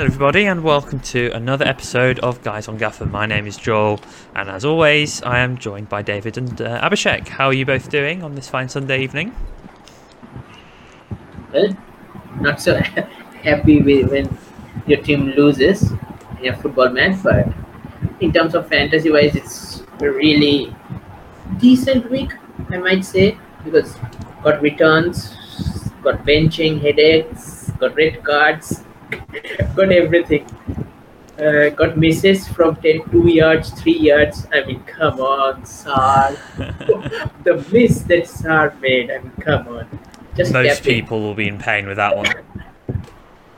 Hello everybody and welcome to another episode of Guys on Gaffer. My name is Joel and as always I am joined by David and Abhishek. How are you both doing on this fine Sunday evening? Well, not so happy when your team loses in a football match, but in terms of fantasy wise it's a really decent week I might say, because got returns, got benching, headaches, got red cards, got everything, got misses from 2 yards, 3 yards. I mean, come on, Sar. The miss that Sar made, I mean, come on. Just most people will be in pain with that one.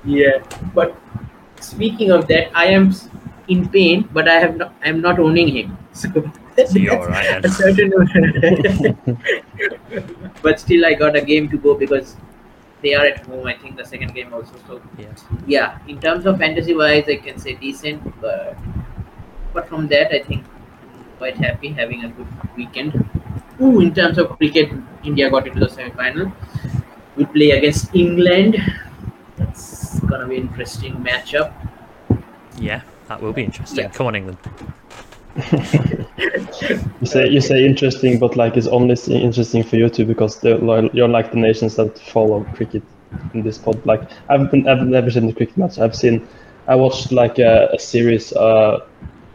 Yeah, but speaking of that, I am in pain, but I am not owning him. So you're all right, then. But still, I got a game to go because they are at home, I think, the second game also. So, yeah, in terms of fantasy-wise, I can say decent. But from that, I think quite happy, having a good weekend. Ooh, in terms of cricket, India got into the semi-final. We play against England. That's going to be an interesting matchup. Yeah, that will be interesting. Yeah. Come on, England. You say interesting, but like it's only interesting for you two because you're like the nations that follow cricket in this pod. Like I've never seen the cricket match. I watched like a series on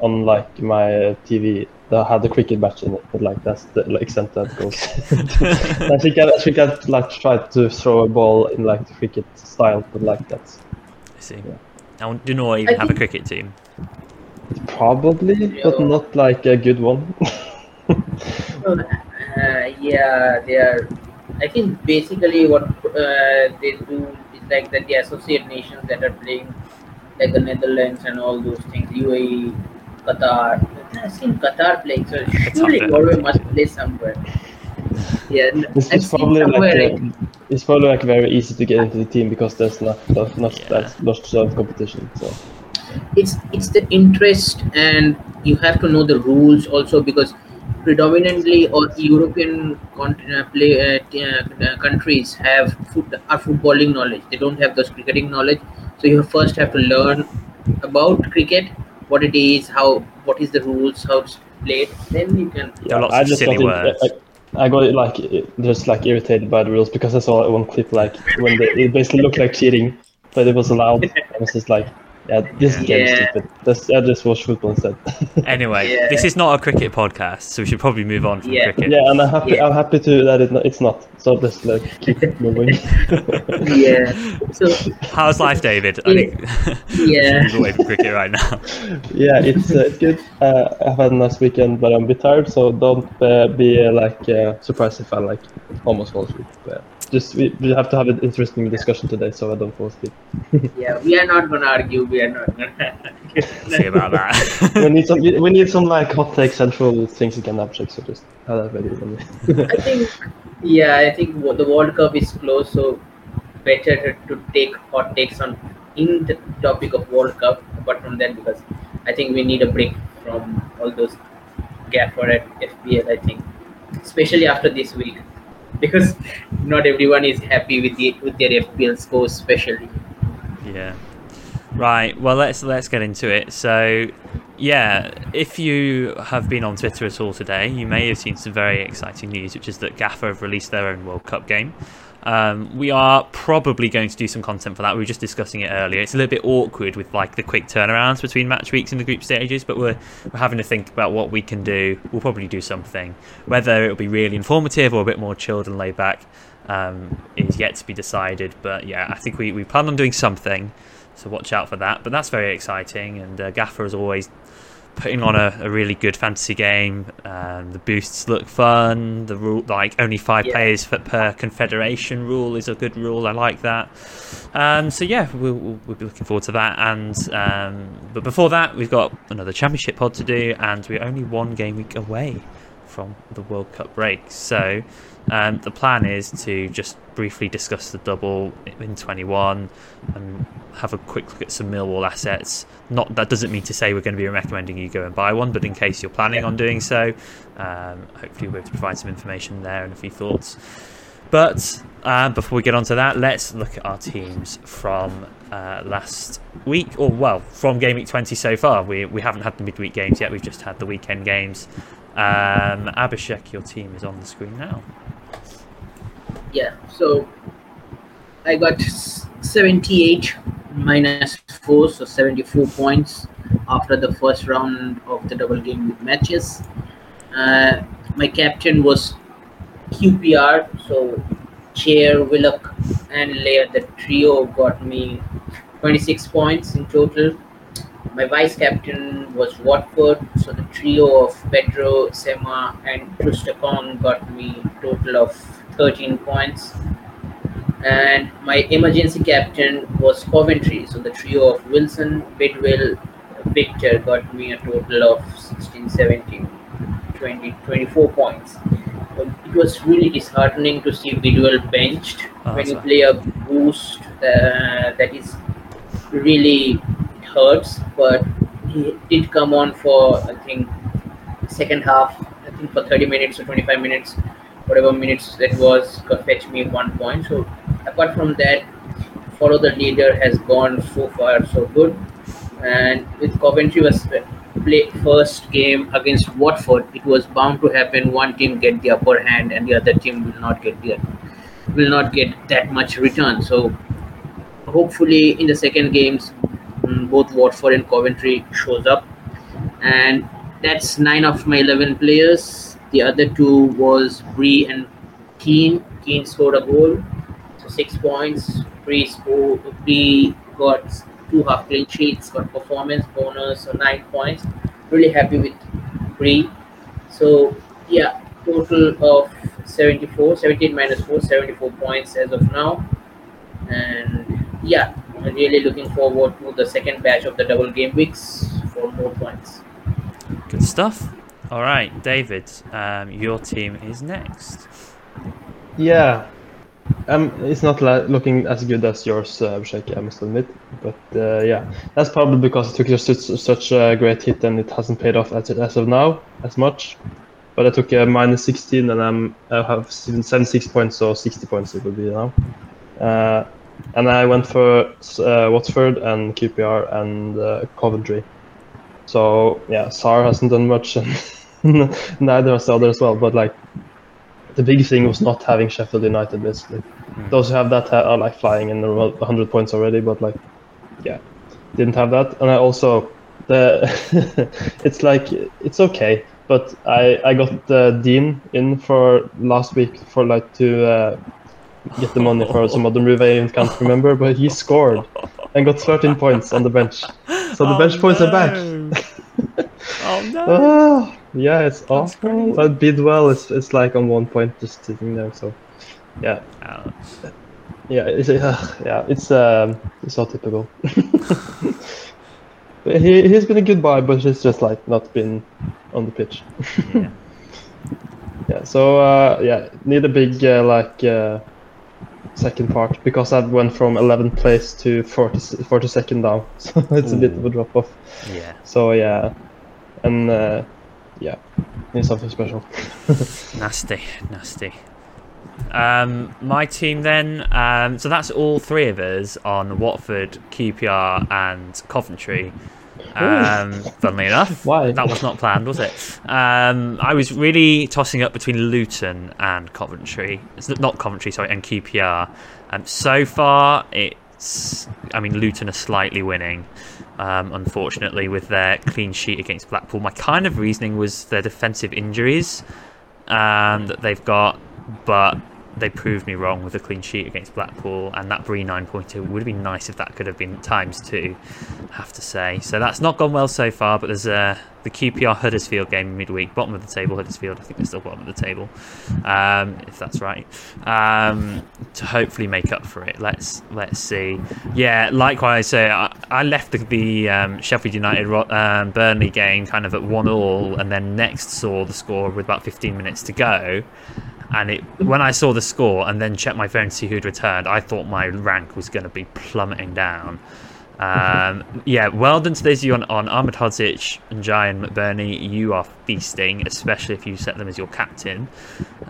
like my TV that had a cricket match in it, but like that's the extent that goes. I think I like tried to throw a ball in like the cricket style, but like that's. I see. Yeah. And do Norway even have a cricket team? Probably, but not like a good one. Yeah, they are. I think basically what they do is like that the associate nations that are playing, like the Netherlands and all those things, UAE, Qatar. I've seen Qatar playing, so surely Norway must play somewhere. Yeah, it's probably like very easy to get into the team because there's not of competition. So. It's the interest, and you have to know the rules also, because predominantly all European countries have footballing knowledge. They don't have those cricketing knowledge, so you first have to learn about cricket, what it is, what is the rules, how it's played. Then you can. Yeah, lots of silly words. I got it like just like irritated by the rules because I saw one clip like when it basically looked like cheating, but it was allowed. I was just like. Yeah, this game is stupid. I just watched football instead. Anyway, This is not a cricket podcast, so we should probably move on from cricket. Yeah, and I'm happy to that it's not. So just like keep moving. Yeah. So how's life, David? Yeah. Move away from cricket right now. Yeah, it's good. I've had a nice weekend, but I'm a bit tired, so don't be surprised if I like almost fall asleep. Just we have to have an interesting discussion today, so I don't fall asleep. Yeah, we are not gonna argue. We are not gonna say about that. we need some like hot take central things again. Abject, so just have that ready. I think the World Cup is close, so better to take hot takes in the topic of World Cup. Apart from that, because I think we need a break from all those Gaffer at FPL. I think, especially after this week. Because not everyone is happy with their FPL scores, especially. Yeah. Right. Well, let's get into it. So, yeah, if you have been on Twitter at all today, you may have seen some very exciting news, which is that Gaffer have released their own World Cup game. We are probably going to do some content for that. We were just discussing it earlier. It's a little bit awkward with like the quick turnarounds between match weeks and the group stages, but we're having to think about what we can do. We'll probably do something, whether it'll be really informative or a bit more chilled and laid back, is yet to be decided. But yeah, I think we plan on doing something, so watch out for that. But that's very exciting, and Gaffer is always putting on a really good fantasy game. The boosts look fun. The rule, like only 5 players per confederation rule, is a good rule. I like that. So yeah, we'll be looking forward to that. And but before that, we've got another championship pod to do, and we're only one game week away from the World Cup break. So the plan is to just briefly discuss the double in 21 and have a quick look at some Millwall assets. Not that doesn't mean to say we're going to be recommending you go and buy one, but in case you're planning on doing so, hopefully we'll be able to provide some information there and a few thoughts. But before we get on to that, let's look at our teams from last week, or well, from game week 20 so far. We haven't had the midweek games yet, we've just had the weekend games. Abhishek, your team is on the screen now. Yeah, so I got 78 minus 4, so 74 points after the first round of the double game week matches. My captain was QPR, so Chair, Willock and Lair, the trio got me 26 points in total. My vice-captain was Watford, so the trio of Pedro, Sema and Trustakon got me a total of 13 points. And my emergency captain was Coventry, so the trio of Wilson, Bidwell, Victor got me a total of 16, 17, 20, 24 points. It was really disheartening to see Bidwell benched. When you play a boost, that is really hurts, but he did come on for, I think, second half, I think for 30 minutes or 25 minutes, whatever minutes that was, fetched me 1 point. So apart from that, follow the leader has gone so far so good. And with Coventry was play first game against Watford, it was bound to happen. One team get the upper hand and the other team will not get that much return. So hopefully in the second games, both Watford and Coventry shows up. And that's 9 of my 11 players. The other two was Bree and Keane. Keane scored a goal, so 6 points. Bree got 2 half clean sheets, got performance bonus, so 9 points. Really happy with Bree. So yeah, total of 78 minus 4, 74 points as of now. And yeah, I'm really looking forward to the second batch of the double game weeks for more points. Good stuff. All right, David, your team is next. Yeah. It's not looking as good as yours, Abhishek, I must admit. But yeah, that's probably because it took just such a great hit and it hasn't paid off as of now as much. But I took a minus 16 and I have 76 points, so 60 points it would be now. And I went for Watford and QPR and Coventry. So yeah, Sarr hasn't done much, and neither has the other as well. But like, the big thing was not having Sheffield United, basically. Those who have that are like flying in the 100 points already, but like, yeah, didn't have that. And I also, it's like, it's okay, but I got Dean in for last week for like to get the money for some other move I can't remember, but he scored and got 13 points on the bench. So the bench points are back. Oh no. Yeah, it's awful. But Bidwell is like on 1 point just sitting there. So, yeah. Ouch. Yeah, it's so typical. He's been a good buy, but he's just like not been on the pitch. Yeah. Yeah. So need a big second part, because that went from 11th place to 42nd down. So it's a bit of a drop off. Yeah. So yeah, and. Yeah, it's something special. Nasty. My team then, so that's all three of us on Watford, QPR and Coventry. Funnily enough. Why? That was not planned, was it? I was really tossing up between Luton and Coventry. It's not Coventry, sorry, and QPR. So far, Luton are slightly winning. Unfortunately, with their clean sheet against Blackpool. My kind of reasoning was their defensive injuries that they've got, but they proved me wrong with a clean sheet against Blackpool, and that Bree 9-pointer would have been nice if that could have been times 2, I have to say. So that's not gone well so far, but there's the QPR Huddersfield game midweek, bottom of the table, Huddersfield, I think they're still bottom of the table, if that's right, to hopefully make up for it. Let's see. Yeah, likewise, I left the Sheffield United Burnley game kind of at 1-1, and then next saw the score with about 15 minutes to go. And when I saw the score and then checked my phone to see who'd returned, I thought my rank was going to be plummeting down. Yeah, well done to those of you on Ahmed Hodzic and Giant McBurney. You are feasting, especially if you set them as your captain.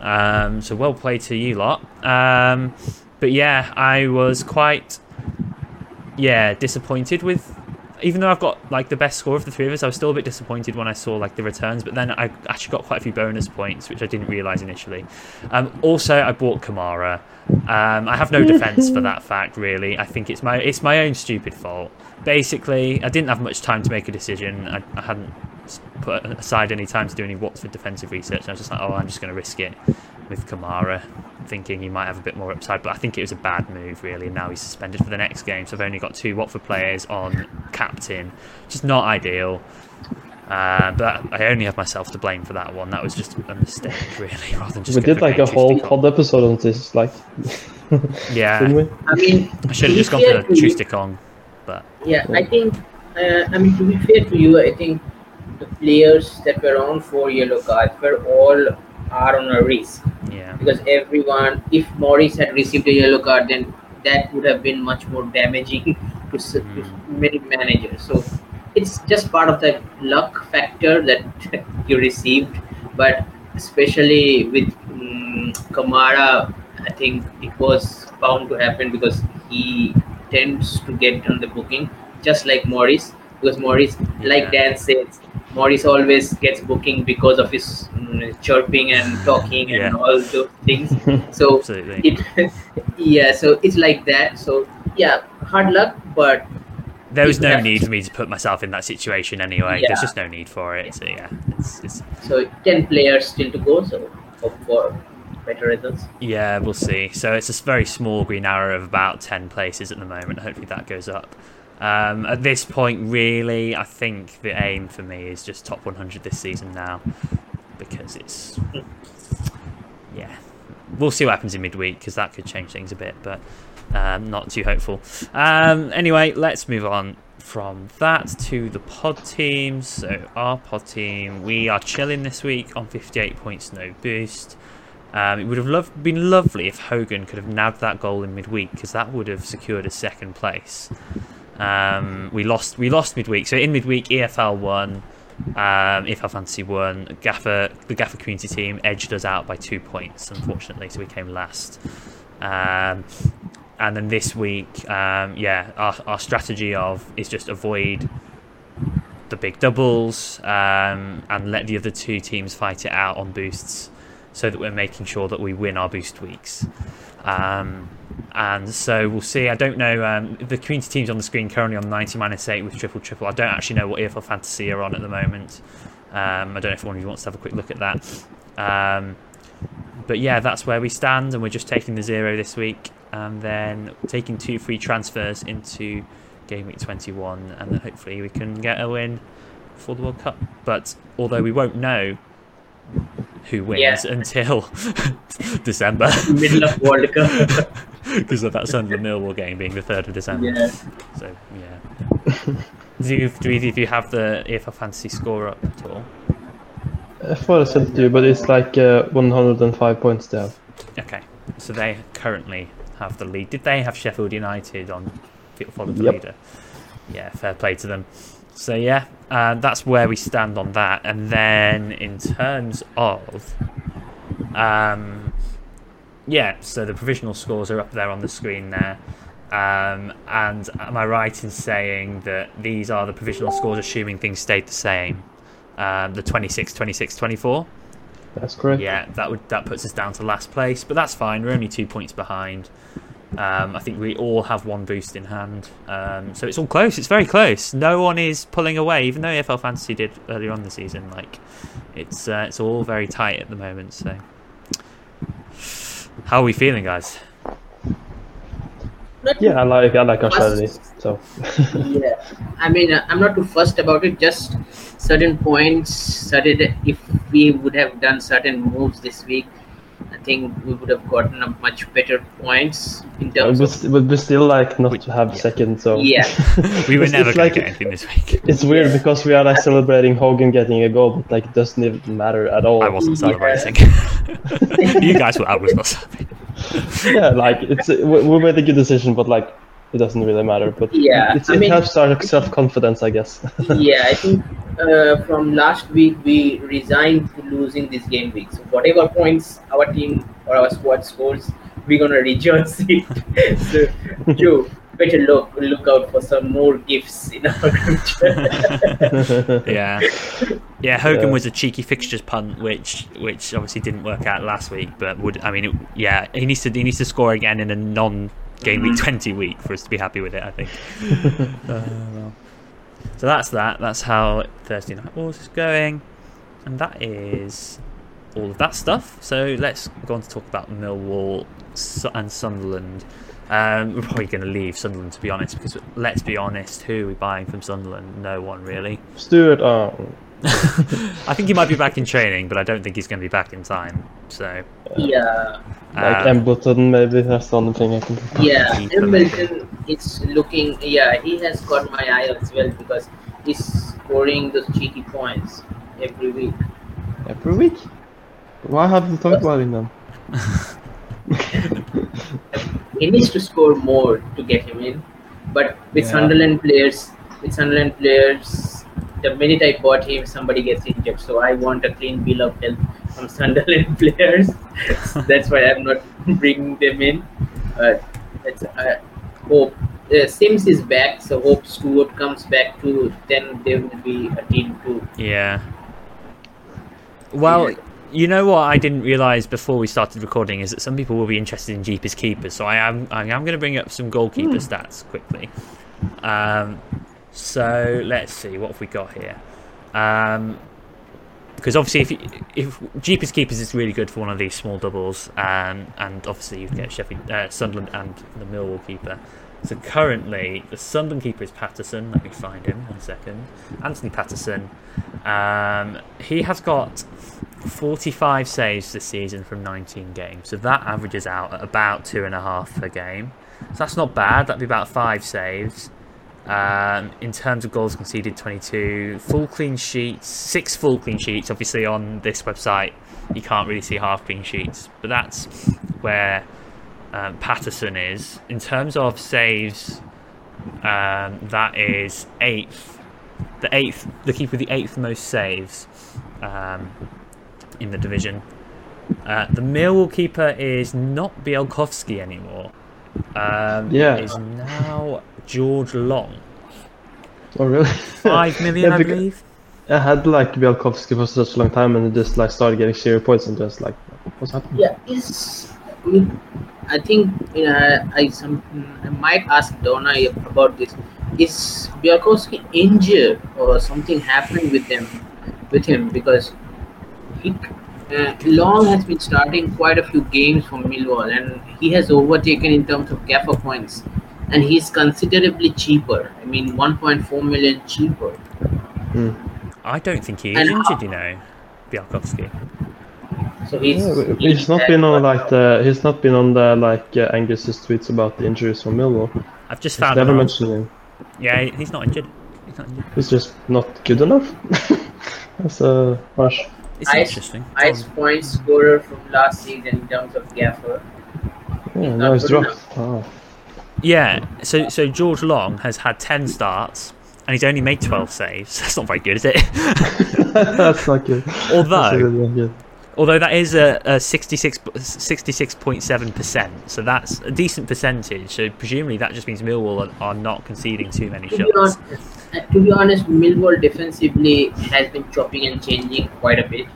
So well played to you lot. But yeah, I was quite disappointed with, even though I've got like the best score of the three of us, I was still a bit disappointed when I saw like the returns. But then I actually got quite a few bonus points, which I didn't realise initially. Also, I bought Kamara. I have no defence for that fact, really. I think it's my own stupid fault. Basically, I didn't have much time to make a decision. I hadn't put aside any time to do any Watford defensive research. And I was just like, oh, I'm just going to risk it with Kamara, thinking he might have a bit more upside. But I think it was a bad move, really. And now he's suspended for the next game. So I've only got two Watford players on captain. Just not ideal. But I only have myself to blame for that one. That was just a mistake, really, rather than just... We did like a whole pod episode on this, like... Yeah. I mean, I should have just gone for the Trusticon, but... Yeah, I think, I mean, to be fair to you, I think the players that were on for yellow cards were all are on a risk. Yeah. Because everyone, if Morris had received a yellow card, then that would have been much more damaging to many managers. So... it's just part of that luck factor that you received, but especially with Kamara, I think it was bound to happen because he tends to get on the booking, just like Morris. Because Morris, like Dan says, Morris always gets booking because of his chirping and talking and all those things. So so it's like that. So yeah, hard luck, but... there was no need for me to put myself in that situation anyway. Yeah. There's just no need for it. So yeah, it's... so 10 players still to go. So hope for better results. Yeah, we'll see. So it's a very small green arrow of about 10 places at the moment. Hopefully that goes up. At this point, really, I think the aim for me is just top 100 this season now, because it's we'll see what happens in midweek, because that could change things a bit, but. Not too hopeful. Anyway, let's move on from that to the pod team. So our pod team, we are chilling this week on 58 points, no boost. It would have been lovely if Hogan could have nabbed that goal in midweek, because that would have secured a second place. We lost midweek, so in midweek EFL won, EFL Fantasy won. The Gaffer community team edged us out by 2 points, unfortunately, so we came last. And then this week, our strategy is just avoid the big doubles and let the other two teams fight it out on boosts, so that we're making sure that we win our boost weeks. And so we'll see. I don't know. The community team's on the screen currently on 90 minus 8 with triple. I don't actually know what EFL Fantasy are on at the moment. I don't know if one of you wants to have a quick look at that. But yeah, that's where we stand, and we're just taking the zero this week, and then taking 2 free transfers into game week 21, and then hopefully we can get a win for the World Cup. But although we won't know who wins until December, middle of World Cup, because of that Sunderland Millwall game being the 3rd of December. Yeah. So yeah, do either of you have the EFL Fantasy score up at all? For a set do, but it's like 105 points they have. Okay, so they currently have the lead. Did they have Sheffield United on follow the leader? Yeah, fair play to them. So yeah, that's where we stand on that. And then in terms of, so the provisional scores are up there on the screen there. And am I right in saying that these are the provisional scores, assuming things stayed the same? The 26-24. That's correct. Yeah, that puts us down to last place, but that's fine. We're only 2 points behind. I think we all have one boost in hand, so it's all close. It's very close. No one is pulling away, even though EFL Fantasy did earlier on the season. Like, it's all very tight at the moment. So, how are we feeling, guys? Yeah, I like our strategy. So yeah, I mean, I'm not too fussed about it. Just certain points. If we would have done certain moves this week, I think we would have gotten a much better points in terms. But we still like not to have second. So yeah, we were never going to get anything this week. It's weird because we are like celebrating Hogan getting a goal, but like it doesn't even matter at all. I wasn't celebrating. You guys were. I was not celebrating. Yeah, like we made a good decision, but like it doesn't really matter, but yeah, it helps our self-confidence, I guess. Yeah, I think from last week we resigned to losing this game week. So whatever points our team or our squad scores, we're gonna rejoice it. So you better look out for some more gifts in our future. Yeah. Hogan was a cheeky fixtures punt, which obviously didn't work out last week. But he needs to score again in a non-game week 20 week for us to be happy with it, I think. So that's that. That's how Thursday Night Wars is going, and that is all of that stuff. So let's go on to talk about Millwall and Sunderland. We're probably going to leave Sunderland, to be honest, because let's be honest, who are we buying from Sunderland? No one really. Stuart Arm. I think he might be back in training, but I don't think he's going to be back in time. So yeah, like Embleton, maybe that's the only thing I can. Yeah, Embleton is looking. Yeah, he has caught my eye as well because he's scoring those cheeky points every week. Every week? Why have you talked about him then? He needs to score more to get him in, but with Sunderland players, the minute I bought him, somebody gets injured. So I want a clean bill of health from Sunderland players. That's why I'm not bringing them in. Hope Sims is back, so hope Stewart comes back too. Then there will be a team too. Yeah. Well. You know what I didn't realise before we started recording is that some people will be interested in Jeepers Keepers, so I am going to bring up some goalkeeper stats quickly. So let's see, what have we got here? Because obviously if Jeepers Keepers is really good for one of these small doubles, and obviously you can get Sheffield, Sunderland and the Millwall keeper. So currently the Sunderland keeper is Patterson. Let me find him one second. Anthony Patterson. He has got 45 saves this season from 19 games, so that averages out at about 2.5 per game. So that's not bad. That'd be about 5 saves. In terms of goals conceded, 22. Full clean sheets, 6 full clean sheets. Obviously, on this website, you can't really see half clean sheets, but that's where Patterson is. In terms of saves, that is 8th. The keeper with the 8th most saves. In the division. The Millwall keeper is not Bielkowski anymore. It's now George Long. Oh really? 5 million, I believe. I had like Bielkowski for such a long time, and it just like started getting zero points, and just like, what's happening? Yeah, I think I might ask Donna about this. Is Bielkowski injured or something happened with him? Because Long has been starting quite a few games for Millwall, and he has overtaken in terms of Gaffer points, and he's considerably cheaper. I mean, 1.4 million cheaper. I don't think he is injured, Bielkowski. So he's not been on Angus's tweets about the injuries for Millwall. I've just found never mentioned him. Yeah, he's not injured. He's just not good enough. That's a harsh. It's interesting. Highest point scorer from last season in terms of Gaffer. Yeah, no, it's dropped. Oh. Yeah, so George Long has had 10 starts and he's only made 12 saves. That's not very good, is it? That's not good. Although that is a 66.7%, so that's a decent percentage. So presumably that just means Millwall are not conceding too many shots. To be honest, Millwall defensively has been chopping and changing quite a bit.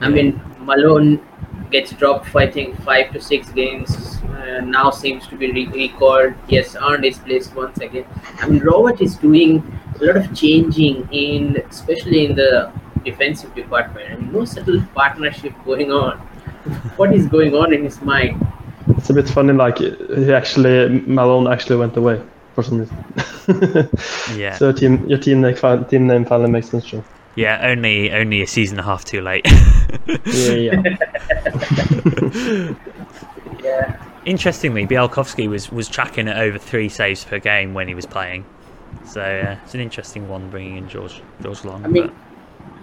I mean, Malone gets dropped for, I think, 5 to 6 games. Now seems to be recalled. Yes, earned his place once again. I mean, Robert is doing a lot of changing, especially in the defensive department. I mean, no subtle partnership going on. What is going on in his mind? It's a bit funny. Like Malone actually went away for some reason. Yeah. So your team name finally makes sense. Sure. Yeah, only a season and a half too late. Yeah. Yeah. Interestingly, Bielkowski was tracking at over 3 saves per game when he was playing. So it's an interesting one bringing in George Long. I mean,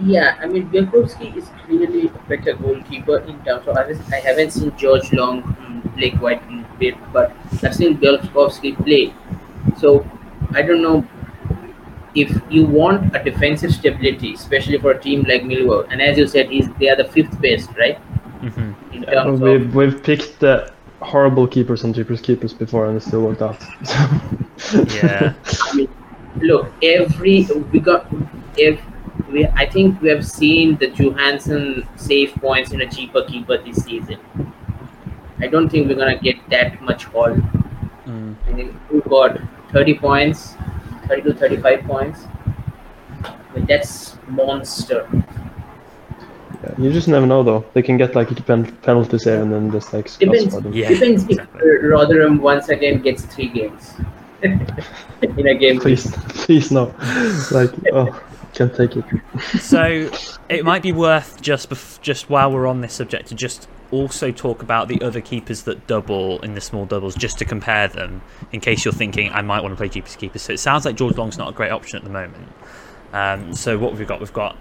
Bielkowski is clearly a better goalkeeper in terms of. I haven't seen George Long play quite bit, but Sasin Golskowski played. So I don't know if you want a defensive stability, especially for a team like Millwall. And as you said, they are the fifth best, right? Mm-hmm. In terms we've picked the horrible keepers and cheapest keepers before, and it still worked out. Yeah. I mean, look, I think we have seen the Johansson save points in a cheaper keeper this season. I don't think we're going to get that much haul. Mm. I mean, who got 30 points, 30 to 35 points? I mean, that's monster. Yeah, you just never know, though. They can get like a penalty save and then just like... Depends if Rotherham once again gets 3 games. In a game. Please no. Like, oh. Can't take it. So it might be worth just while we're on this subject to just also talk about the other keepers that double in the small doubles, just to compare them in case you're thinking I might want to play cheapest keepers. So it sounds like George Long's not a great option at the moment. So what have we got? We've got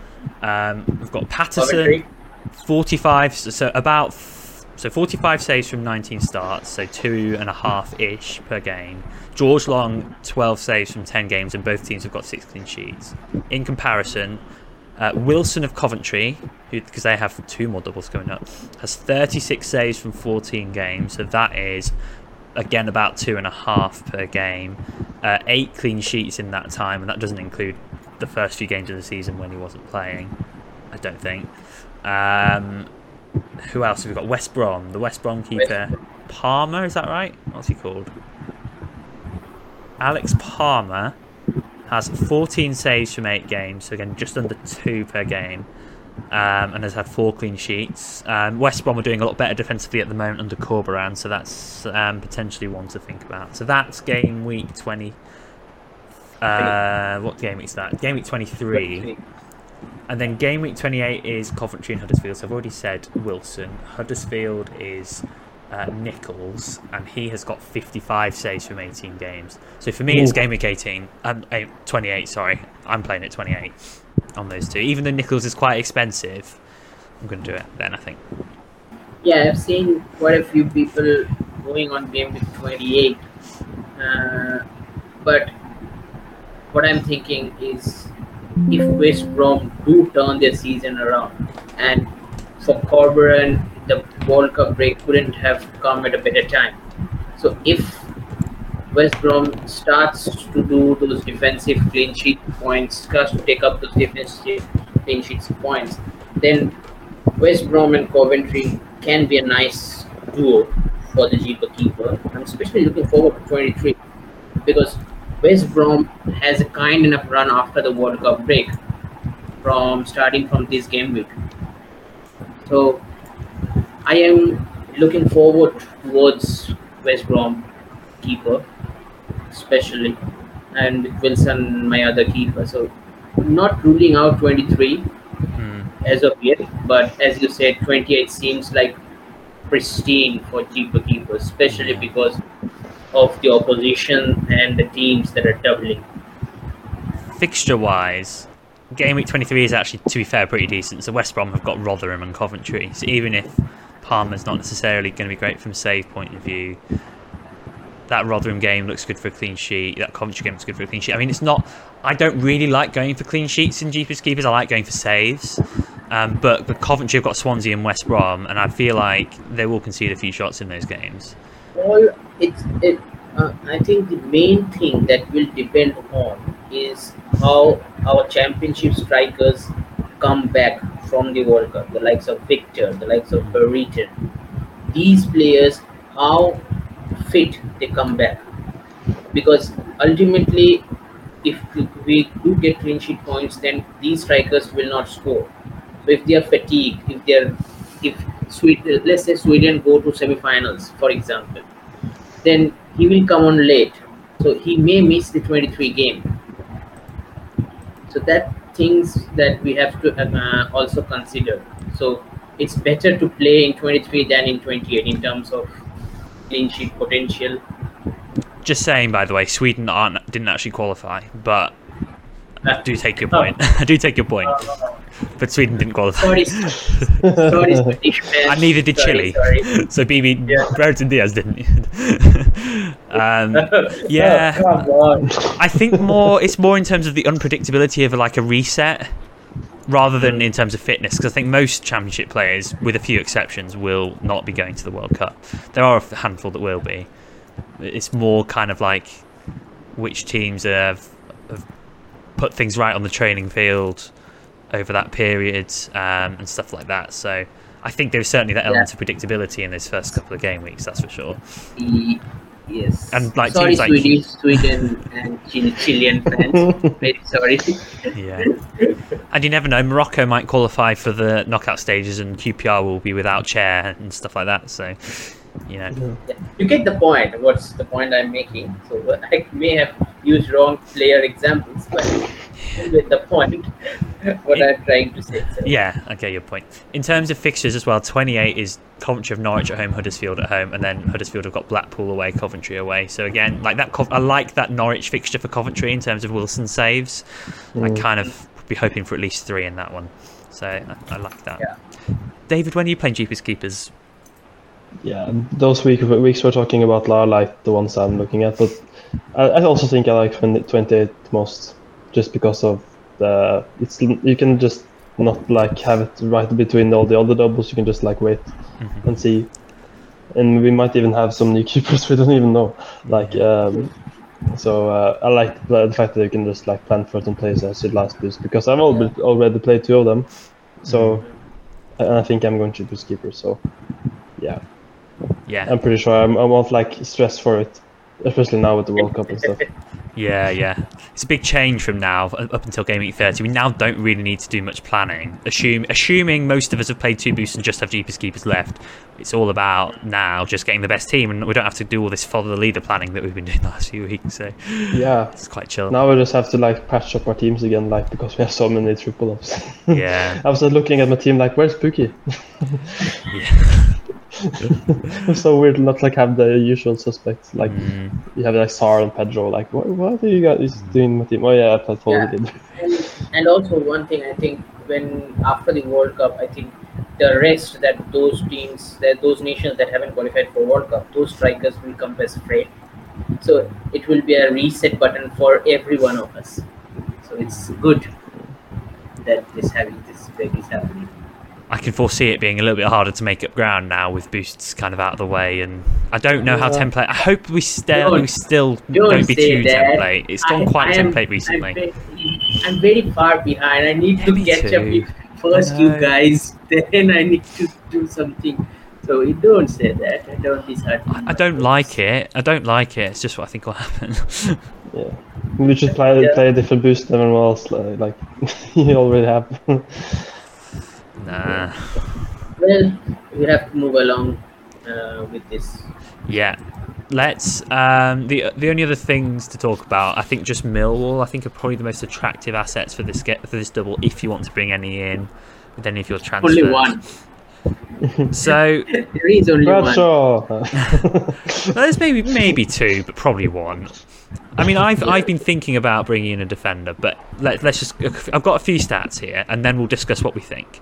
Patterson, 45. So 45 saves from 19 starts, so 2.5-ish per game. George Long, 12 saves from 10 games, and both teams have got 6 clean sheets. In comparison, Wilson of Coventry, because they have 2 more doubles coming up, has 36 saves from 14 games, so that is, again, about 2.5 per game. 8 clean sheets in that time, and that doesn't include the first few games of the season when he wasn't playing, I don't think. Who else have we got? West Brom, the West Brom keeper, Palmer, is that right? What's he called? Alex Palmer has 14 saves from 8 games, so again, just under 2 per game, and has had 4 clean sheets. West Brom are doing a lot better defensively at the moment under Corberan, so that's potentially one to think about. So that's game week 20. What game is that? Game week 23. And then game week 28 is Coventry and Huddersfield. So I've already said Wilson. Huddersfield is Nichols, and he has got 55 saves from 18 games. So for me, it's game week 28. Sorry, I'm playing at 28 on those two. Even though Nichols is quite expensive, I'm going to do it then, I think. Yeah, I've seen quite a few people going on game week 28. But what I'm thinking is, if West Brom do turn their season around, and for Corberan, the World Cup break couldn't have come at a better time. So if West Brom starts to do those defensive clean sheet points, starts to take up those defensive clean sheet points, then West Brom and Coventry can be a nice duo for the keeper. I'm especially looking forward to 23 because West Brom has a kind enough run after the World Cup break, starting from this game week. So I am looking forward towards West Brom keeper, especially, and with Wilson, my other keeper. So not ruling out 23 as of yet, but as you said, 28 seems like pristine for cheaper keepers, especially because of the opposition and the teams that are doubling. Fixture-wise, game week 23 is actually, to be fair, pretty decent. So West Brom have got Rotherham and Coventry. So even if Palmer's not necessarily going to be great from a save point of view, that Rotherham game looks good for a clean sheet. That Coventry game looks good for a clean sheet. I mean, it's not... I don't really like going for clean sheets in cheapest keepers. I like going for saves. But Coventry have got Swansea and West Brom, and I feel like they will concede a few shots in those games. I think the main thing that will depend on is how our championship strikers come back from the World Cup, the likes of Victor, the likes of Burriton. These players, how fit they come back, because ultimately if we do get clean sheet points, then these strikers will not score. So if they are fatigued, let's say Sweden go to semi-finals, for example, then he will come on late, so he may miss the 23 game. So that things that we have to also consider. So it's better to play in 23 than in 28 in terms of clean sheet potential. Just saying, by the way, Sweden didn't actually qualify, but I do take your point. but Sweden didn't qualify. Sorry, Swedish fans. And neither did Chile. So BB, yeah. Brereton Diaz didn't. Yeah, oh, I think more. It's more in terms of the unpredictability of like a reset, rather than in terms of fitness, because I think most Championship players, with a few exceptions, will not be going to the World Cup. There are a handful that will be. It's more kind of like which teams have put things right on the training field over that period, and stuff like that. So I think there's certainly that element of predictability in those first couple of game weeks, that's for sure. Yes. And like sorry, teams like Sweden and Chilean fans. Very sorry. Yeah. And you never know, Morocco might qualify for the knockout stages, and QPR will be without chair and stuff like that. So, you know. Yeah. You get the point. What's the point I'm making? So I may have used wrong player examples, but with the point, what I'm trying to say. So. Yeah, I get your point. In terms of fixtures as well, 28 is Coventry of Norwich at home, Huddersfield at home, and then Huddersfield have got Blackpool away, Coventry away. So again, like that, I like that Norwich fixture for Coventry in terms of Wilson saves. I kind of would be hoping for at least 3 in that one. So I like that. Yeah. David, when are you playing Jeepers Keepers? Yeah, those weeks we're talking about are like the ones I'm looking at, but I also think I like 28 most, just because of you can just not like have it right between all the other doubles. You can just like wait and see, and we might even have some new keepers we don't even know. Like so, I like the fact that you can just like plan for it and play as it last boost, because I've already played 2 of them, so and I think I'm going to choose keepers. So yeah, I'm pretty sure I won't like stress for it, especially now with the World Cup and stuff. Yeah. It's a big change from now up until game week 30. We now don't really need to do much planning. Assuming most of us have played 2 boosts and just have Jeepers Keepers left, it's all about now just getting the best team, and we don't have to do all this follow the leader planning that we've been doing the last few weeks. So yeah, it's quite chill. Now we just have to like patch up our teams again, like, because we have so many triple ups. Yeah. I was looking at my team like, where's Pookie? Yeah. It's so weird not like have the usual suspects, like you have like Sar and Pedro, like what are you guys doing in my team? Oh yeah, I thought again. And also one thing I think, when after the World Cup, I think the rest that those teams, that those nations that haven't qualified for World Cup, those strikers will come best friend. So it will be a reset button for every one of us. So it's good that this break is happening. I can foresee it being a little bit harder to make up ground now with boosts kind of out of the way, and I don't know how template. I hope we still don't be too template. It's gone quite template recently. I'm very far behind. I need to catch up with first you guys, then I need to do something. So you don't say that. I don't decide. I don't like it. It's just what I think will happen. Yeah, we should play a different boost than everyone else. Like you already have. Nah. Well, we have to move along with this. Yeah, let's. The only other things to talk about, I think, just Millwall. I think are probably the most attractive assets for this double if you want to bring any in with any of your transfers. Only one. So there is only one. There's maybe 2, but probably 1. I mean, I've been thinking about bringing in a defender, but let's just. I've got a few stats here, and then we'll discuss what we think.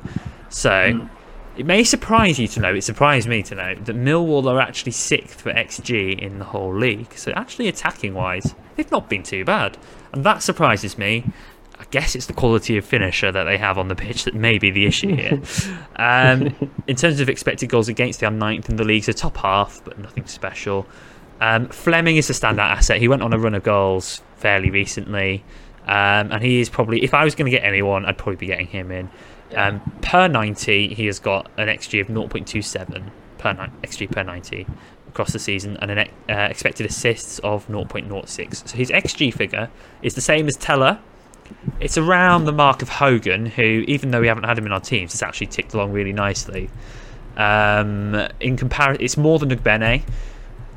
So it may surprise you to know, it surprised me to know that Millwall are actually 6th for XG in the whole league. So actually, attacking wise, they've not been too bad, and that surprises me. I guess it's the quality of finisher that they have on the pitch that may be the issue here. In terms of expected goals against, they are 9th in the league, so top half, but nothing special. Fleming is a standout asset. He went on a run of goals fairly recently, and he is probably, if I was going to get anyone, I'd probably be getting him in. Per 90, he has got an XG of 0.27 XG per 90 across the season, and an expected assists of 0.06. So his XG figure is the same as Teller. It's around the mark of Hogan, who, even though we haven't had him in our teams, has actually ticked along really nicely. In comparison, it's more than Ugbene,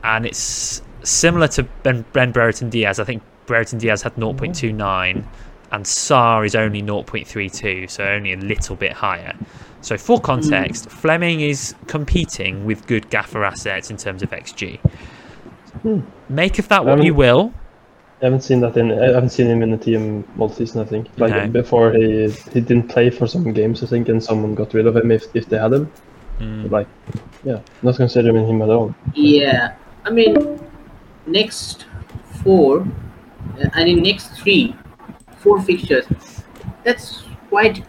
and it's similar to Ben Brereton Diaz. I think Brereton Diaz had 0.29, and Sar is only 0.32, so only a little bit higher. So for context, Fleming is competing with good Gaffer assets in terms of XG. Make of that what you will. I haven't seen that in. I haven't seen him in the team all season. I think before he didn't play for some games. I think, and someone got rid of him if they had him. Mm. Like, yeah, not considering him at all. Yeah, I mean, next four, and in next four fixtures, that's quite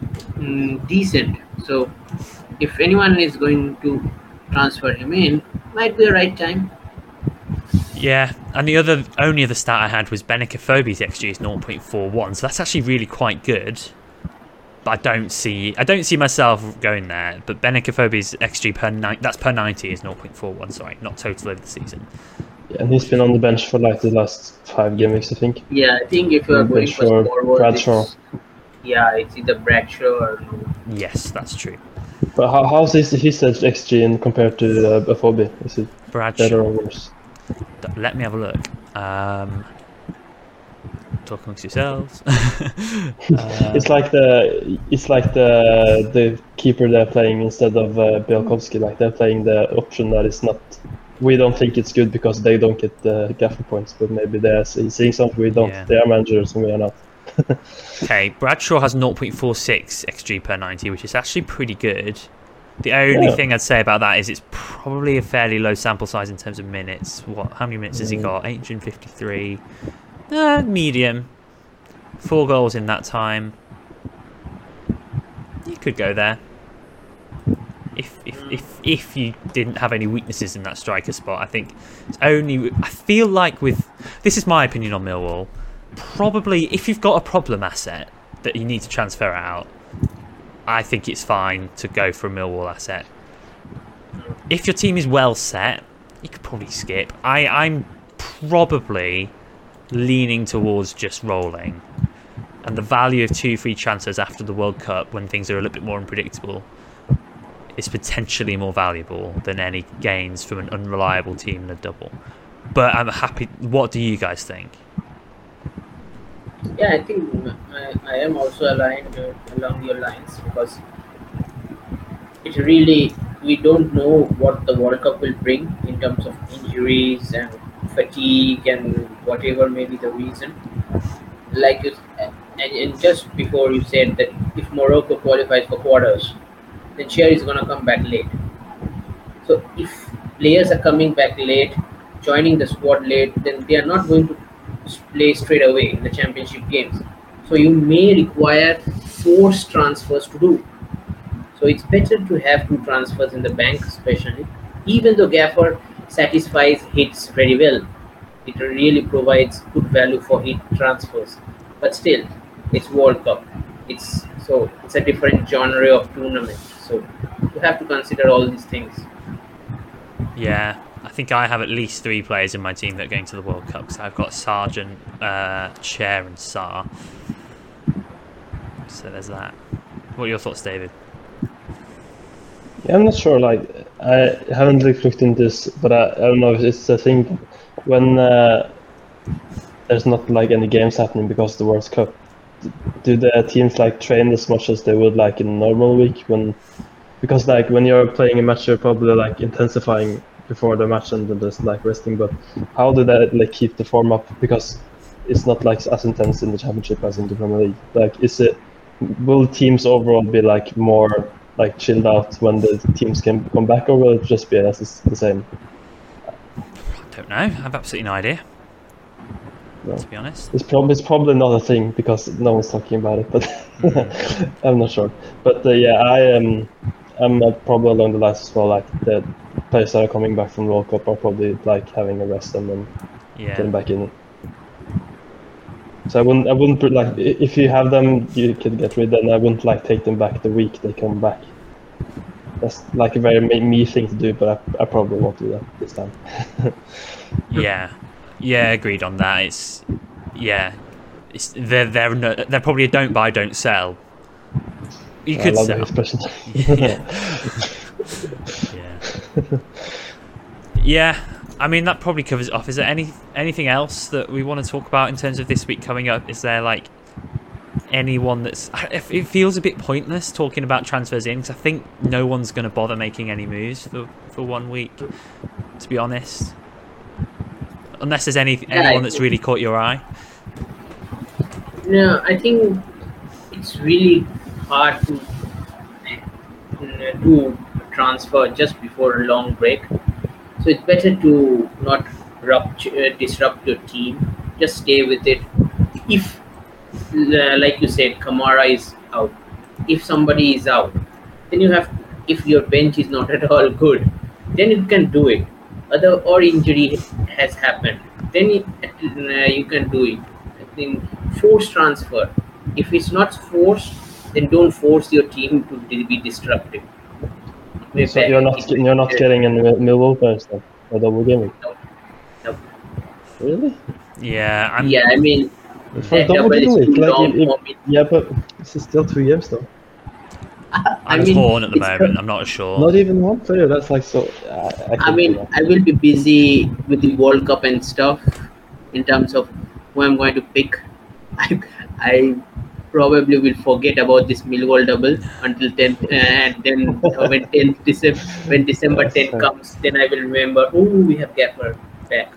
decent. So, if anyone is going to transfer him in, might be the right time. Yeah, and the only other stat I had was Benicophobie's XG is 0.41, so that's actually really quite good. But I don't see myself going there. But Benicophobie's XG per 90 is 0.41. Sorry, not total over the season. Yeah, and he's been on the bench for like the last 5 game weeks, I think. Yeah, I think if you're going for Bradshaw, it's either Bradshaw or. Yes, that's true. But how's his XG in compared to Phobie? Is it Bradshaw better or worse? Let me have a look. Talk amongst yourselves. It's like the keeper they're playing instead of Bielkowski. Like they're playing the option that is not. We don't think it's good because they don't get the Gaffer points, but maybe they're seeing something we don't. Yeah. They are managers and we are not. Okay, Bradshaw has 0.46 XG per 90, which is actually pretty good. The only thing I'd say about that is it's probably a fairly low sample size in terms of minutes. How many minutes has he got? 853. Medium. 4 goals in that time. You could go there. If you didn't have any weaknesses in that striker spot, I think it's only... I feel like with... This is my opinion on Millwall. Probably, if you've got a problem asset that you need to transfer out, I think it's fine to go for a Millwall asset. If your team is well set, you could probably skip. I'm probably leaning towards just rolling. And the value of 2 free transfers after the World Cup, when things are a little bit more unpredictable, is potentially more valuable than any gains from an unreliable team in a double. But I'm happy. What do you guys think? Yeah, I think I am also aligned along your lines, because it really, we don't know what the World Cup will bring in terms of injuries and fatigue and whatever may be the reason. Like, and just before you said that if Morocco qualifies for quarters, then Chile is going to come back late. So if players are coming back late, joining the squad late, then they are not going to play straight away in the championship games, so you may require forced transfers to do. So it's better to have 2 transfers in the bank, especially. Even though Gaffer satisfies hits very well, it really provides good value for hit transfers. But still, it's World Cup. It's a different genre of tournament. So you have to consider all these things. Yeah. I think I have at least 3 players in my team that are going to the World Cup. So I've got Sargent, Chair and Sarr. So there's that. What are your thoughts, David? Yeah, I'm not sure. Like, I haven't looked into this, but I don't know if it's a thing when there's not like any games happening because of the World Cup. Do the teams like train as much as they would like in a normal week? Because like when you're playing a match, you're probably like intensifying before the match and then just like resting, but how do they like keep the form up, because it's not like as intense in the championship as in the Premier League? Like, will teams overall be like more like chilled out when the teams can come back, or will it just be as the same? I don't know. I have absolutely no idea. No. To be honest, it's probably not a thing because no one's talking about it. But I'm not sure. But I'm probably along the lines as well. Like the players that are coming back from World Cup are probably like having a rest and then getting back in. So I wouldn't put, like, if you have them, you could get rid of them. I wouldn't like take them back the week they come back. That's like a very me thing to do, but I probably won't do that this time. Yeah, agreed on that. It's they're probably a don't buy, don't sell. You could love sell. Yeah. I mean, that probably covers it off. Is there anything else that we want to talk about in terms of this week coming up? Is there like anyone that's? It feels a bit pointless talking about transfers in, because I think no one's going to bother making any moves for 1 week. To be honest, Unless there's anyone that's really caught your eye. No, I think it's really hard to do transfer just before a long break. So it's better to not disrupt your team. Just stay with it. If, like you said, Kamara is out, if somebody is out, then you have. If your bench is not at all good, then you can do it. Or injury has happened, then you can do it. I think force transfer. If it's not forced, then don't force your team to be disruptive. So you're not getting in the Millwall first then, or double game? No. Really? Yeah. I mean. For double game week, but it's still 2 years though. I'm torn at the moment. I'm not sure. Not even one player. That's like so. I will be busy with the World Cup and stuff. In terms of who I'm going to pick, I probably will forget about this Millwall double until 10th, and then when December 10th comes, then I will remember. Oh, we have Gaffer back.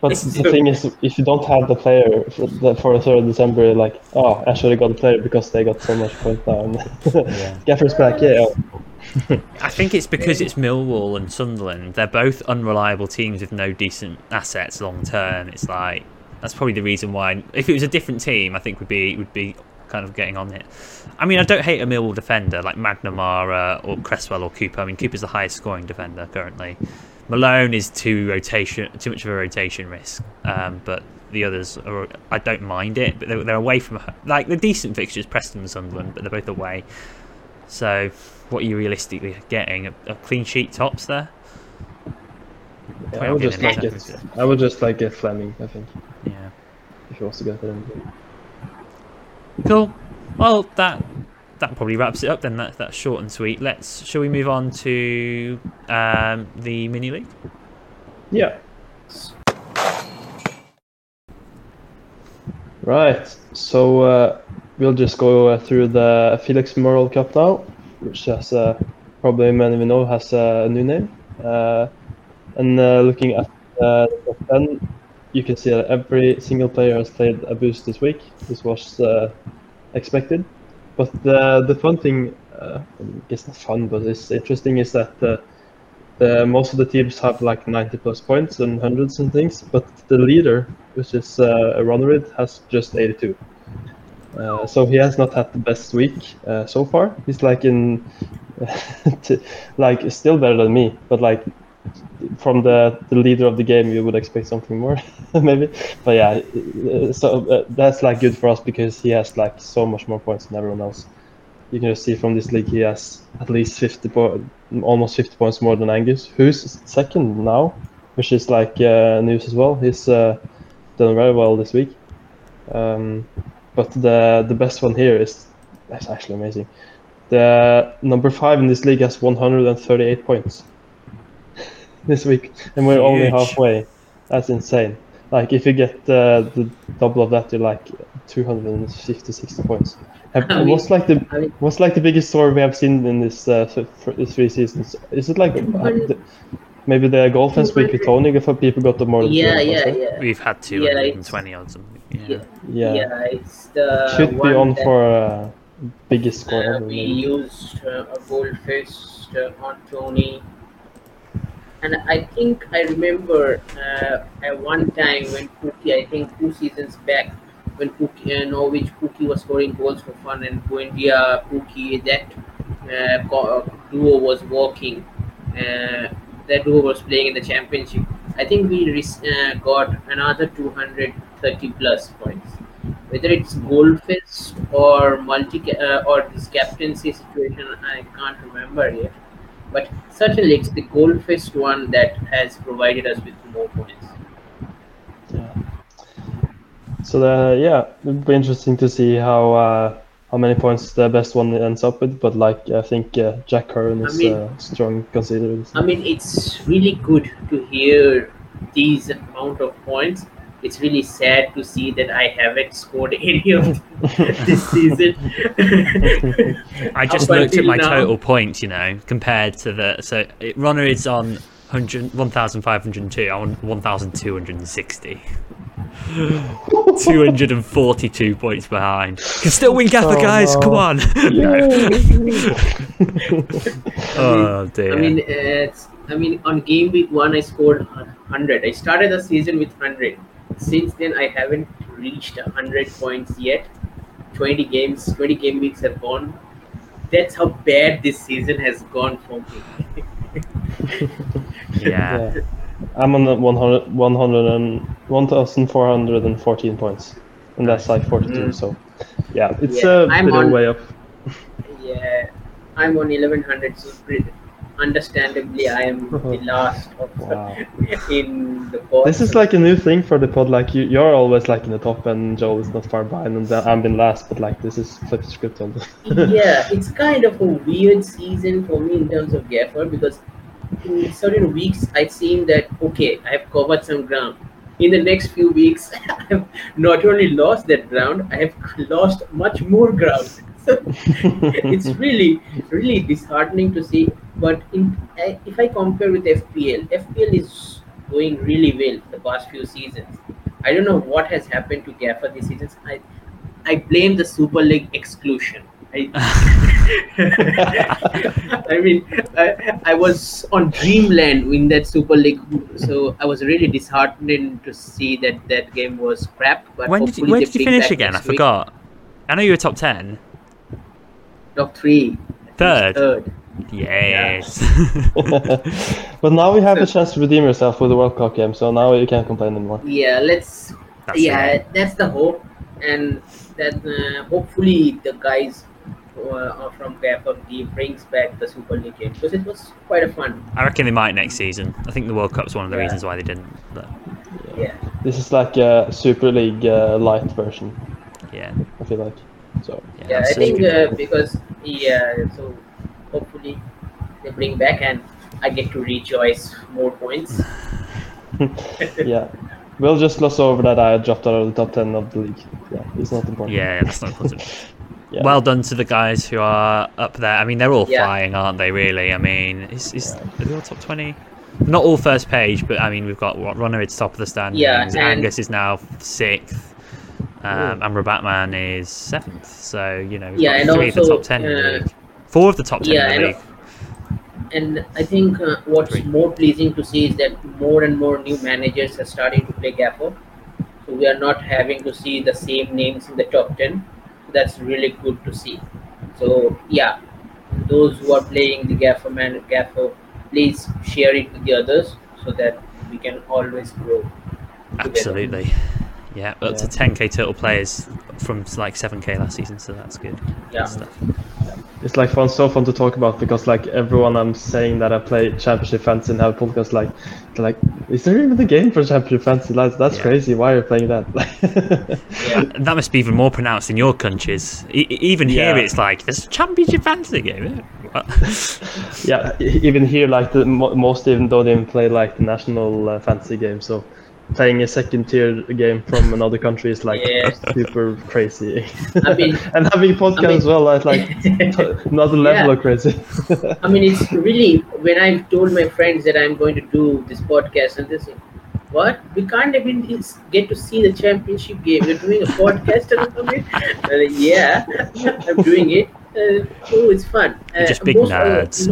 But the thing is, if you don't have the player for 3rd December, like, oh, I should have got the player because they got so much points down. Yeah. Gaffer's back, yeah. I think it's because it's Millwall and Sunderland. They're both unreliable teams with no decent assets long term. It's like, that's probably the reason why. If it was a different team, I think would be kind of getting on it. I mean, I don't hate a Millwall defender like McNamara or Cresswell or Cooper. I mean, Cooper's the highest scoring defender currently. Malone is too much of a rotation risk, but the others are. I don't mind it, but they're away from like the decent fixtures, Preston and Sunderland, but they're both away. So, what are you realistically getting? A clean sheet tops there. Yeah, I would just like get Fleming, I think. Yeah, if he wants to go for anything. Cool. Well, that probably wraps it up then. That's short and sweet. Shall we move on to the mini league? Yeah. Right. So we'll just go through the Felix Moral Cup now, which has probably many of you know has a new name. And looking at the top 10, you can see that every single player has played a boost this week. This was expected. But the fun thing, it's not fun, but it's interesting, is that most of the teams have like 90 plus points and hundreds and things, but the leader, which is Ronnerid, has just 82. So he has not had the best week so far. He's like like still better than me, but like from the leader of the game, you would expect something more, maybe. But yeah, so that's like good for us because he has like so much more points than everyone else. You can just see from this league he has at least almost 50 points more than Angus, who's second now, which is like news as well. He's done very well this week. But the best one here that's actually amazing. The number 5 in this league has 138 points. This week, and we're huge. Only halfway. That's insane. Like if you get the double of that, you're like 260 points. What's like the biggest score we have seen in this these 3 seasons? Is it like maybe the goal fence week with Tony? If people got the more than 200 points, right? We've had 220 or something. Yeah. It's the it should be on for biggest score. We used a goal fence on Tony. And I think I remember at one time when Pookie, I think 2 seasons back, when Norwich Pookie was scoring goals for fun and Buendia Pookie, that duo was working. That duo was playing in the championship. I think we got another 230 plus points. Whether it's goal fits or or this captaincy situation, I can't remember yet. But certainly, it's the goal-faced one that has provided us with more points. Yeah. So it'll be interesting to see how many points the best one ends up with. But like, I think Jack Curran is strong considered. I mean, it's really good to hear these amount of points. It's really sad to see that I haven't scored any of this season. I just looked at my total points, compared to so Ronnerid's on 1,502. I want 1,260. 242 points behind. Can still win Gaffer, guys. Come on. Oh dear. I mean, on game week 1, I scored 100. I started the season with 100. Since then, I haven't reached 100 points yet. 20 game weeks have gone. That's how bad this season has gone for me. Yeah. I'm on the 1,414 points, and that's like 42. So, yeah, it's a way up. Yeah, I'm on 1,100. So, understandably, I am the last in the pod. This is like a new thing for the pod. Like you're always like in the top, and Joel is not far behind, and I'm in last. But like this is flip script on. Yeah, it's kind of a weird season for me in terms of Gaffer because. In certain weeks, I've seen that, okay, I've covered some ground. In the next few weeks, I've not only lost that ground, I have lost much more ground. So it's really, really disheartening to see. But if I compare with FPL, FPL is going really well the past few seasons. I don't know what has happened to Gaffer this season. I blame the Super League exclusion. I mean, I was on dreamland in that Super League, so I was really disheartened to see that game was crap. But where did you finish again? I forgot. I know you were top 10. Top 3. Third. Yes. But now we have a chance to redeem yourself with the World Cup game, so now you can't complain anymore. Yeah, that's the hope, and that hopefully the guys. From Gaffer brings back the Super League game because it was quite a fun. I reckon they might next season. I think the World Cup's one of the reasons why they didn't. But... Yeah. This is like a Super League light version. Yeah. I feel like. So. Yeah, I think so hopefully they bring back and I get to rejoice more points. Yeah. We'll just gloss over that I dropped out of the top 10 of the league. Yeah, it's not important. Yeah, that's not important. Yeah. Well done to the guys who are up there. I mean, they're all flying, aren't they, really? I mean, are they all top 20? Not all first page, but I mean, we've got Ronnerid's top of the standings. Yeah, Angus is now 6th. And Rabatman is 7th. So, you know, we've got 3 also, of the top 10 in the league. 4 of the top 10 in the league. And I think what's more pleasing to see is that more and more new managers are starting to play Gaffer. So we are not having to see the same names in the top 10. That's really good to see. So yeah, those who are playing the Gaffer, please share it with the others so that we can always grow together. Absolutely. Yeah, up to 10k total players from like 7k last season, so that's good. Yeah. It's like so fun to talk about because like everyone I'm saying that I play Championship Fantasy and have a podcast like is there even a game for Championship Fantasy? That's crazy. Why are you playing that? That must be even more pronounced in your countries. Even here it's like there's a Championship Fantasy game. Yeah, even here like the most even though they even play like the national fantasy game, so playing a second tier game from another country is like super crazy. I mean, and having podcasts as well is like another level of crazy. I mean, it's really when I told my friends that I'm going to do this podcast and they said, "What? We can't even get to see the championship game. You're doing a podcast and something?" Yeah, I'm doing it. It's fun. Just big nerds.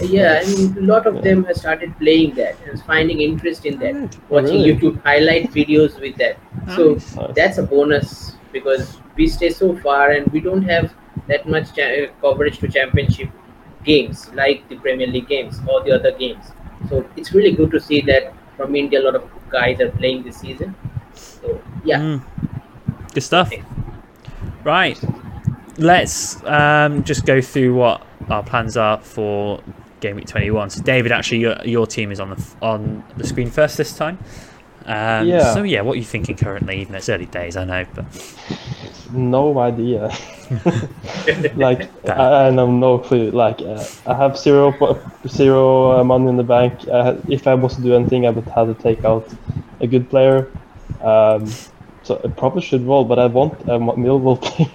Yeah, I mean, a lot of them have started playing that and finding interest in that, watching YouTube highlight videos with that. Nice. So that's a bonus because we stay so far and we don't have that much coverage to championship games like the Premier League games or the other games. So it's really good to see that from India, a lot of guys are playing this season. So, yeah. Good stuff. Thanks. Right. Let's just go through what our plans are for Game Week 21. So, David, actually, your team is on the screen first this time. So, yeah, what are you thinking currently? Even though it's early days, I know, but no idea. Like, I have no clue. Like, I have zero money in the bank. If I was to do anything, I would have to take out a good player. So I probably should roll, but I want a Millwall player.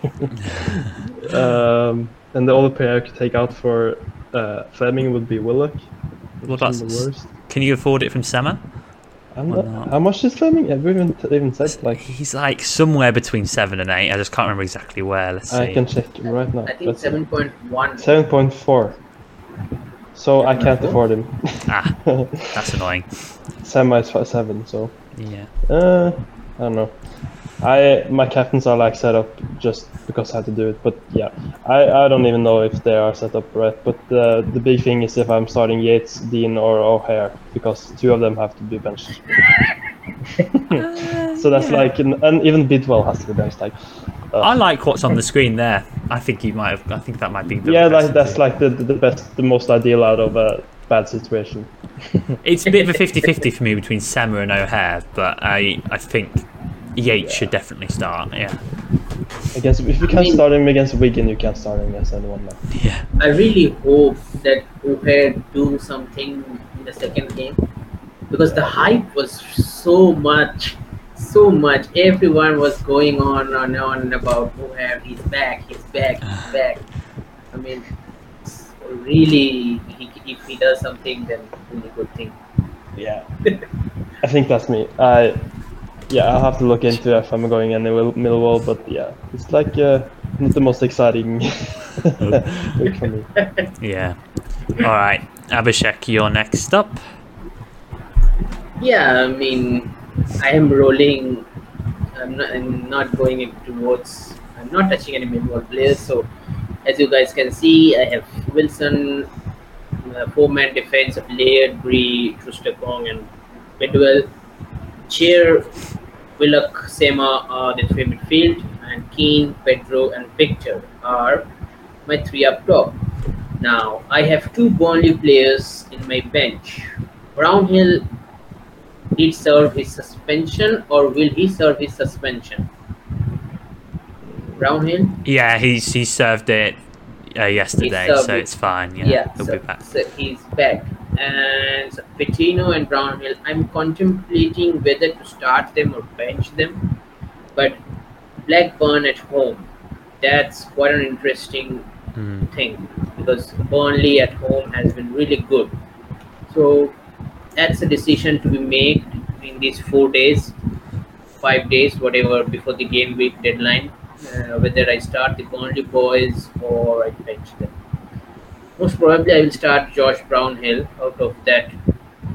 And the only player I could take out for Fleming would be Willock. What about worst? Can you afford it from Sema? How much is Fleming? Everyone said like he's like somewhere between 7 and 8. I just can't remember exactly where. Let's see. I can check it right now. I think 7.1. 7.4. So 7. I can't afford him. That's annoying. Semi's 7, so yeah. I don't know. My captains are like set up just because I had to do it, but yeah, I don't even know if they are set up right. But the big thing is if I'm starting Yates, Dean, or O'Hare, because two of them have to be benched. So that's like, and even Bidwell has to be benched. Like, I like what's on the screen there. I think you might have. I think that might be. That's like the best, the most ideal out of a bad situation. It's a bit of a 50-50 for me between Sema and O'Hare, but I think Yates should definitely start. Yeah. I guess if you can't start him against Wigan, you can't start him against anyone now. Yeah. I really hope that O'Hare do something in the second game, because the hype was so much. Everyone was going on about O'Hare. He's back. He's back. He's back. I mean, really, if he does something, then really good thing. Yeah. I think that's me. Yeah, I'll have to look into if I'm going anywhere Millwall, but yeah, it's like not the most exciting week for me. Yeah. All right, Abhishek, you're next up. Yeah, I mean, I am rolling. I'm not going into votes. I'm not touching any Millwall players. So, as you guys can see, I have Wilson, four-man defense of Laird, Bree, Trustakong, and Bidwell. Cheer, Willock, Sema are the three midfield, and Keane, Pedro, and Victor are my three up top. Now, I have two Burnley players in my bench. Brownhill did serve his suspension, or will he serve his suspension? Brownhill? Yeah, he served it yesterday, so it's fine. Yeah, he'll be back. So he's back. And Pitino and Brownhill, I'm contemplating whether to start them or bench them. But Blackburn at home, that's quite an interesting thing, because Burnley at home has been really good. So that's a decision to be made in these 4 days, 5 days, whatever, before the game week deadline, whether I start the Burnley boys or I bench them. Most probably I will start Josh Brownhill out of that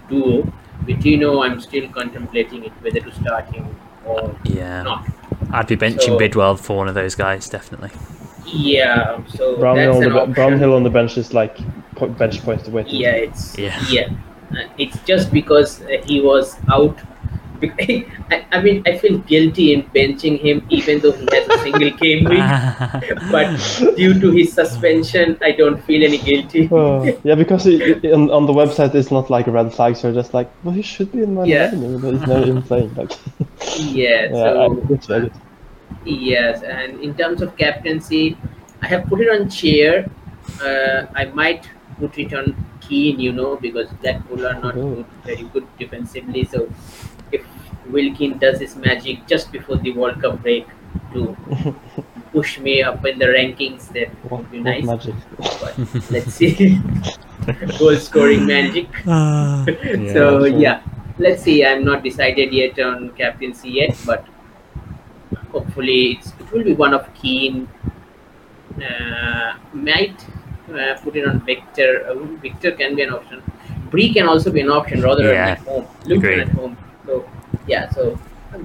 duo. Bettino, I'm still contemplating it, whether to start him or not. I'd be benching Bidwell for one of those guys, definitely. Yeah, so Brownhill on the bench is like bench points away. Yeah, it's just because he was out. I mean, I feel guilty in benching him, even though he has a single game week. But due to his suspension, I don't feel any guilty. Yeah, because on the website, it's not like red flags. You're just like, well, he should be in my line, but he's not even playing. Like, yes, and in terms of captaincy, I have put it on Chair. I might put it on Keane, because Blackpool are not very good defensively, so if Wilkin does his magic just before the World Cup break to push me up in the rankings, that would be nice. Magic. But let's see. Goal scoring magic. Let's see. I'm not decided yet on captaincy yet, but hopefully it will be one of Keane. Might put it on Victor. Victor can be an option. Bree can also be an option, rather than at home. Luton at home. So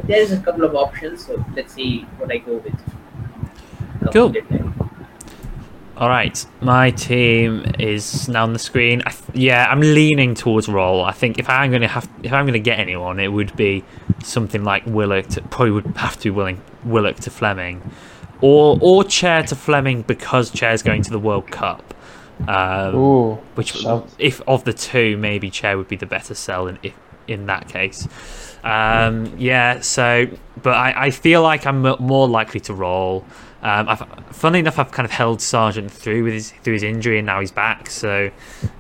there's a couple of options, so let's see what I go with. Cool. Alright, my team is now on the screen. I'm leaning towards Roll. I think if I'm gonna get anyone, it would be something like Willock Willock to Fleming. Or Chair to Fleming, because Chair's going to the World Cup. If of the two, maybe Chair would be the better sell in that case. So, but I feel like I'm more likely to roll. Funnily enough, I've kind of held Sargent through with his injury, and now he's back. So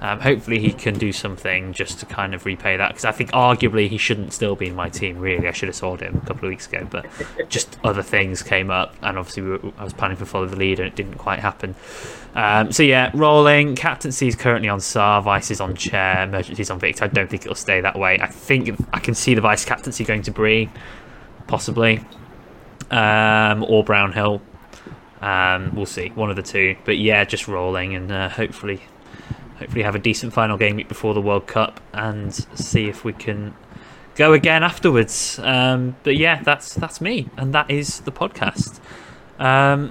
hopefully he can do something just to kind of repay that, because I think arguably he shouldn't still be in my team. Really, I should have sold him a couple of weeks ago, but just other things came up, and obviously I was planning for follow the lead, and it didn't quite happen. So yeah, rolling captaincy is currently on Sar, vice is on Chair, emergency is on Vic. I don't think it'll stay that way. I think I can see the vice captaincy going to Bree, possibly, or Brownhill. We'll see, one of the two. But yeah, just rolling, and hopefully have a decent final game week before the World Cup, and see if we can go again afterwards. But yeah, that's me, and that is the podcast.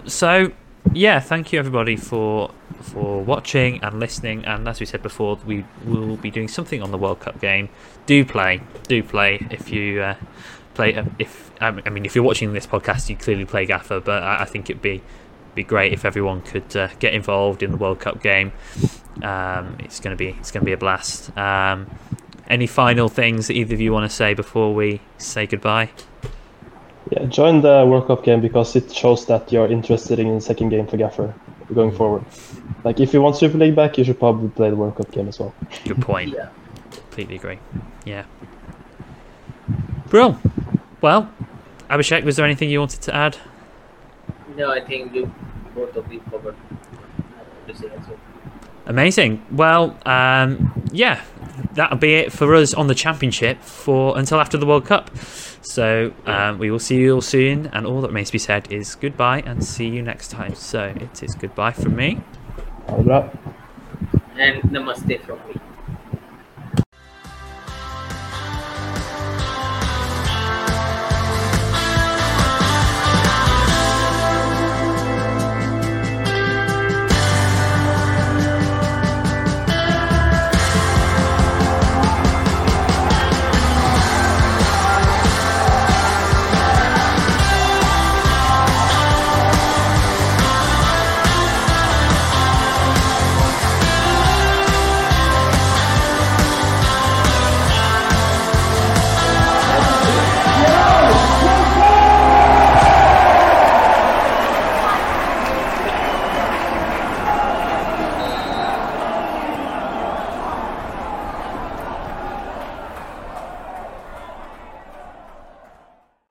So yeah, thank you everybody for watching and listening. And as we said before, we will be doing something on the World Cup game. Do play if you. If you're watching this podcast, you clearly play Gaffer, but I think it'd be great if everyone could get involved in the World Cup game. It's gonna be a blast. Any final things that either of you want to say before we say goodbye? Yeah, join the World Cup game because it shows that you're interested in the second game for Gaffer going forward. Like, if you want Super League back, you should probably play the World Cup game as well. Good point. Yeah, completely agree. Yeah. Brill. Well, Abhishek, was there anything you wanted to add? No, I think you both of you covered everything as well. Amazing. Well, yeah, that'll be it for us on the Championship until after the World Cup. So we will see you all soon, and all that remains to be said is goodbye and see you next time. So it is goodbye from me. And namaste from me.